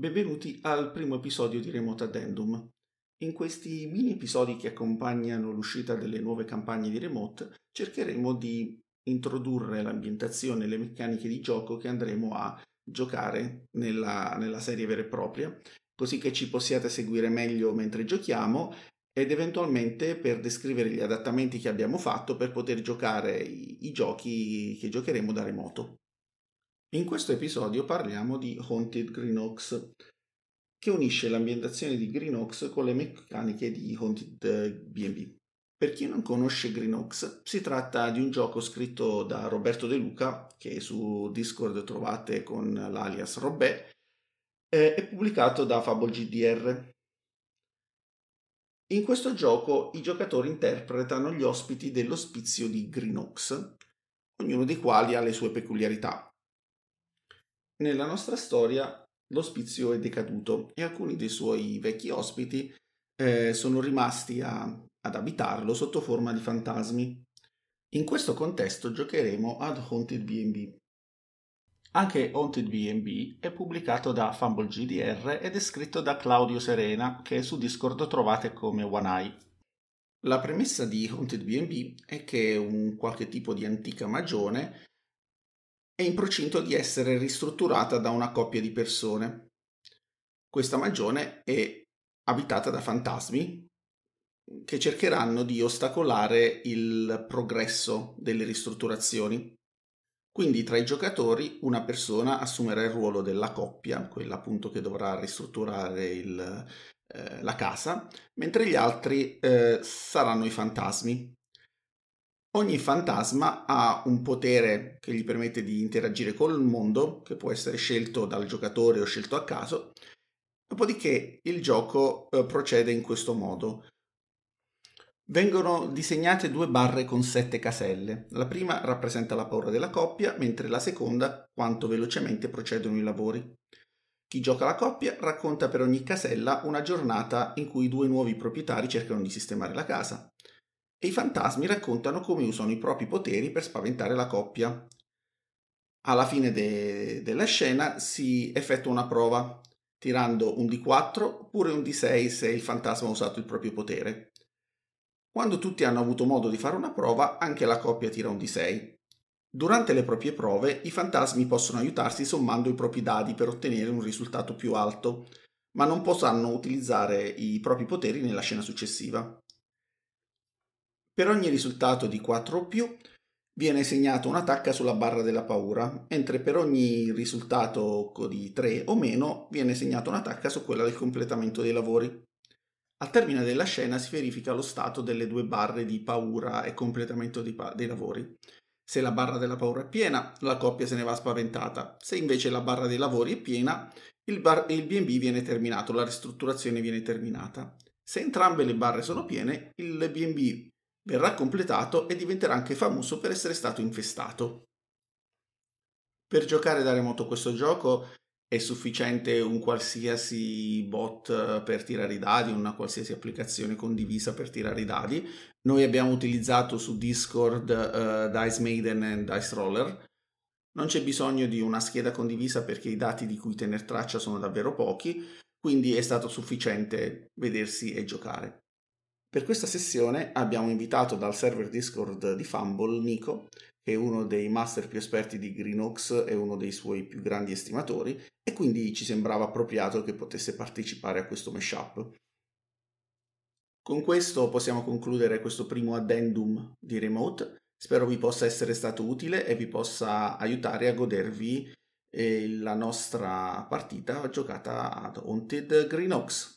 Benvenuti al primo episodio di Remote Addendum. In questi mini episodi che accompagnano l'uscita delle nuove campagne di Remote cercheremo di introdurre l'ambientazione e le meccaniche di gioco che andremo a giocare nella serie vera e propria, così che ci possiate seguire meglio mentre giochiamo ed eventualmente per descrivere gli adattamenti che abbiamo fatto per poter giocare i giochi che giocheremo da remoto. In questo episodio parliamo di Haunted Green Oaks, che unisce l'ambientazione di Green Oaks con le meccaniche di Haunted B&B. Per chi non conosce Green Oaks, si tratta di un gioco scritto da Roberto De Luca, che su Discord trovate con l'alias Robè, e pubblicato da Fabol GDR. In questo gioco i giocatori interpretano gli ospiti dell'ospizio di Green Oaks, ognuno dei quali ha le sue peculiarità. Nella nostra storia l'ospizio è decaduto e alcuni dei suoi vecchi ospiti sono rimasti ad abitarlo sotto forma di fantasmi. In questo contesto giocheremo ad Haunted B&B. Anche Haunted B&B è pubblicato da Fumble GDR ed è scritto da Claudio Serena, che su Discord trovate come One Eye. La premessa di Haunted B&B è che un qualche tipo di antica magione è in procinto di essere ristrutturata da una coppia di persone. Questa magione è abitata da fantasmi che cercheranno di ostacolare il progresso delle ristrutturazioni. Quindi tra i giocatori una persona assumerà il ruolo della coppia, quella appunto che dovrà ristrutturare la casa, mentre gli altri saranno i fantasmi. Ogni fantasma ha un potere che gli permette di interagire col mondo, che può essere scelto dal giocatore o scelto a caso, dopodiché il gioco procede in questo modo. Vengono disegnate 2 barre con 7 caselle. La prima rappresenta la paura della coppia, mentre la seconda quanto velocemente procedono i lavori. Chi gioca la coppia racconta per ogni casella una giornata in cui 2 nuovi proprietari cercano di sistemare la casa. E i fantasmi raccontano come usano i propri poteri per spaventare la coppia. Alla fine della scena si effettua una prova, tirando un D4 oppure un D6 se il fantasma ha usato il proprio potere. Quando tutti hanno avuto modo di fare una prova, anche la coppia tira un D6. Durante le proprie prove, i fantasmi possono aiutarsi sommando i propri dadi per ottenere un risultato più alto, ma non potranno utilizzare i propri poteri nella scena successiva. Per ogni risultato di 4 o più viene segnata una tacca sulla barra della paura, mentre per ogni risultato di 3 o meno viene segnata una tacca su quella del completamento dei lavori. Al termine della scena si verifica lo stato delle 2 barre di paura e completamento dei lavori. Se la barra della paura è piena, la coppia se ne va spaventata. Se invece la barra dei lavori è piena, il B&B viene terminato, la ristrutturazione viene terminata. Se entrambe le barre sono piene, il B&B verrà completato e diventerà anche famoso per essere stato infestato. Per giocare da remoto questo gioco è sufficiente un qualsiasi bot per tirare i dadi, una qualsiasi applicazione condivisa per tirare i dadi. Noi abbiamo utilizzato su Discord Dice Maiden e Dice Roller. Non c'è bisogno di una scheda condivisa perché i dati di cui tener traccia sono davvero pochi, quindi è stato sufficiente vedersi e giocare. Per questa sessione abbiamo invitato dal server Discord di Fumble Nico, che è uno dei master più esperti di Green Oaks e uno dei suoi più grandi estimatori, e quindi ci sembrava appropriato che potesse partecipare a questo mashup. Con questo possiamo concludere questo primo addendum di Remote. Spero vi possa essere stato utile e vi possa aiutare a godervi la nostra partita giocata ad Haunted Green Oaks.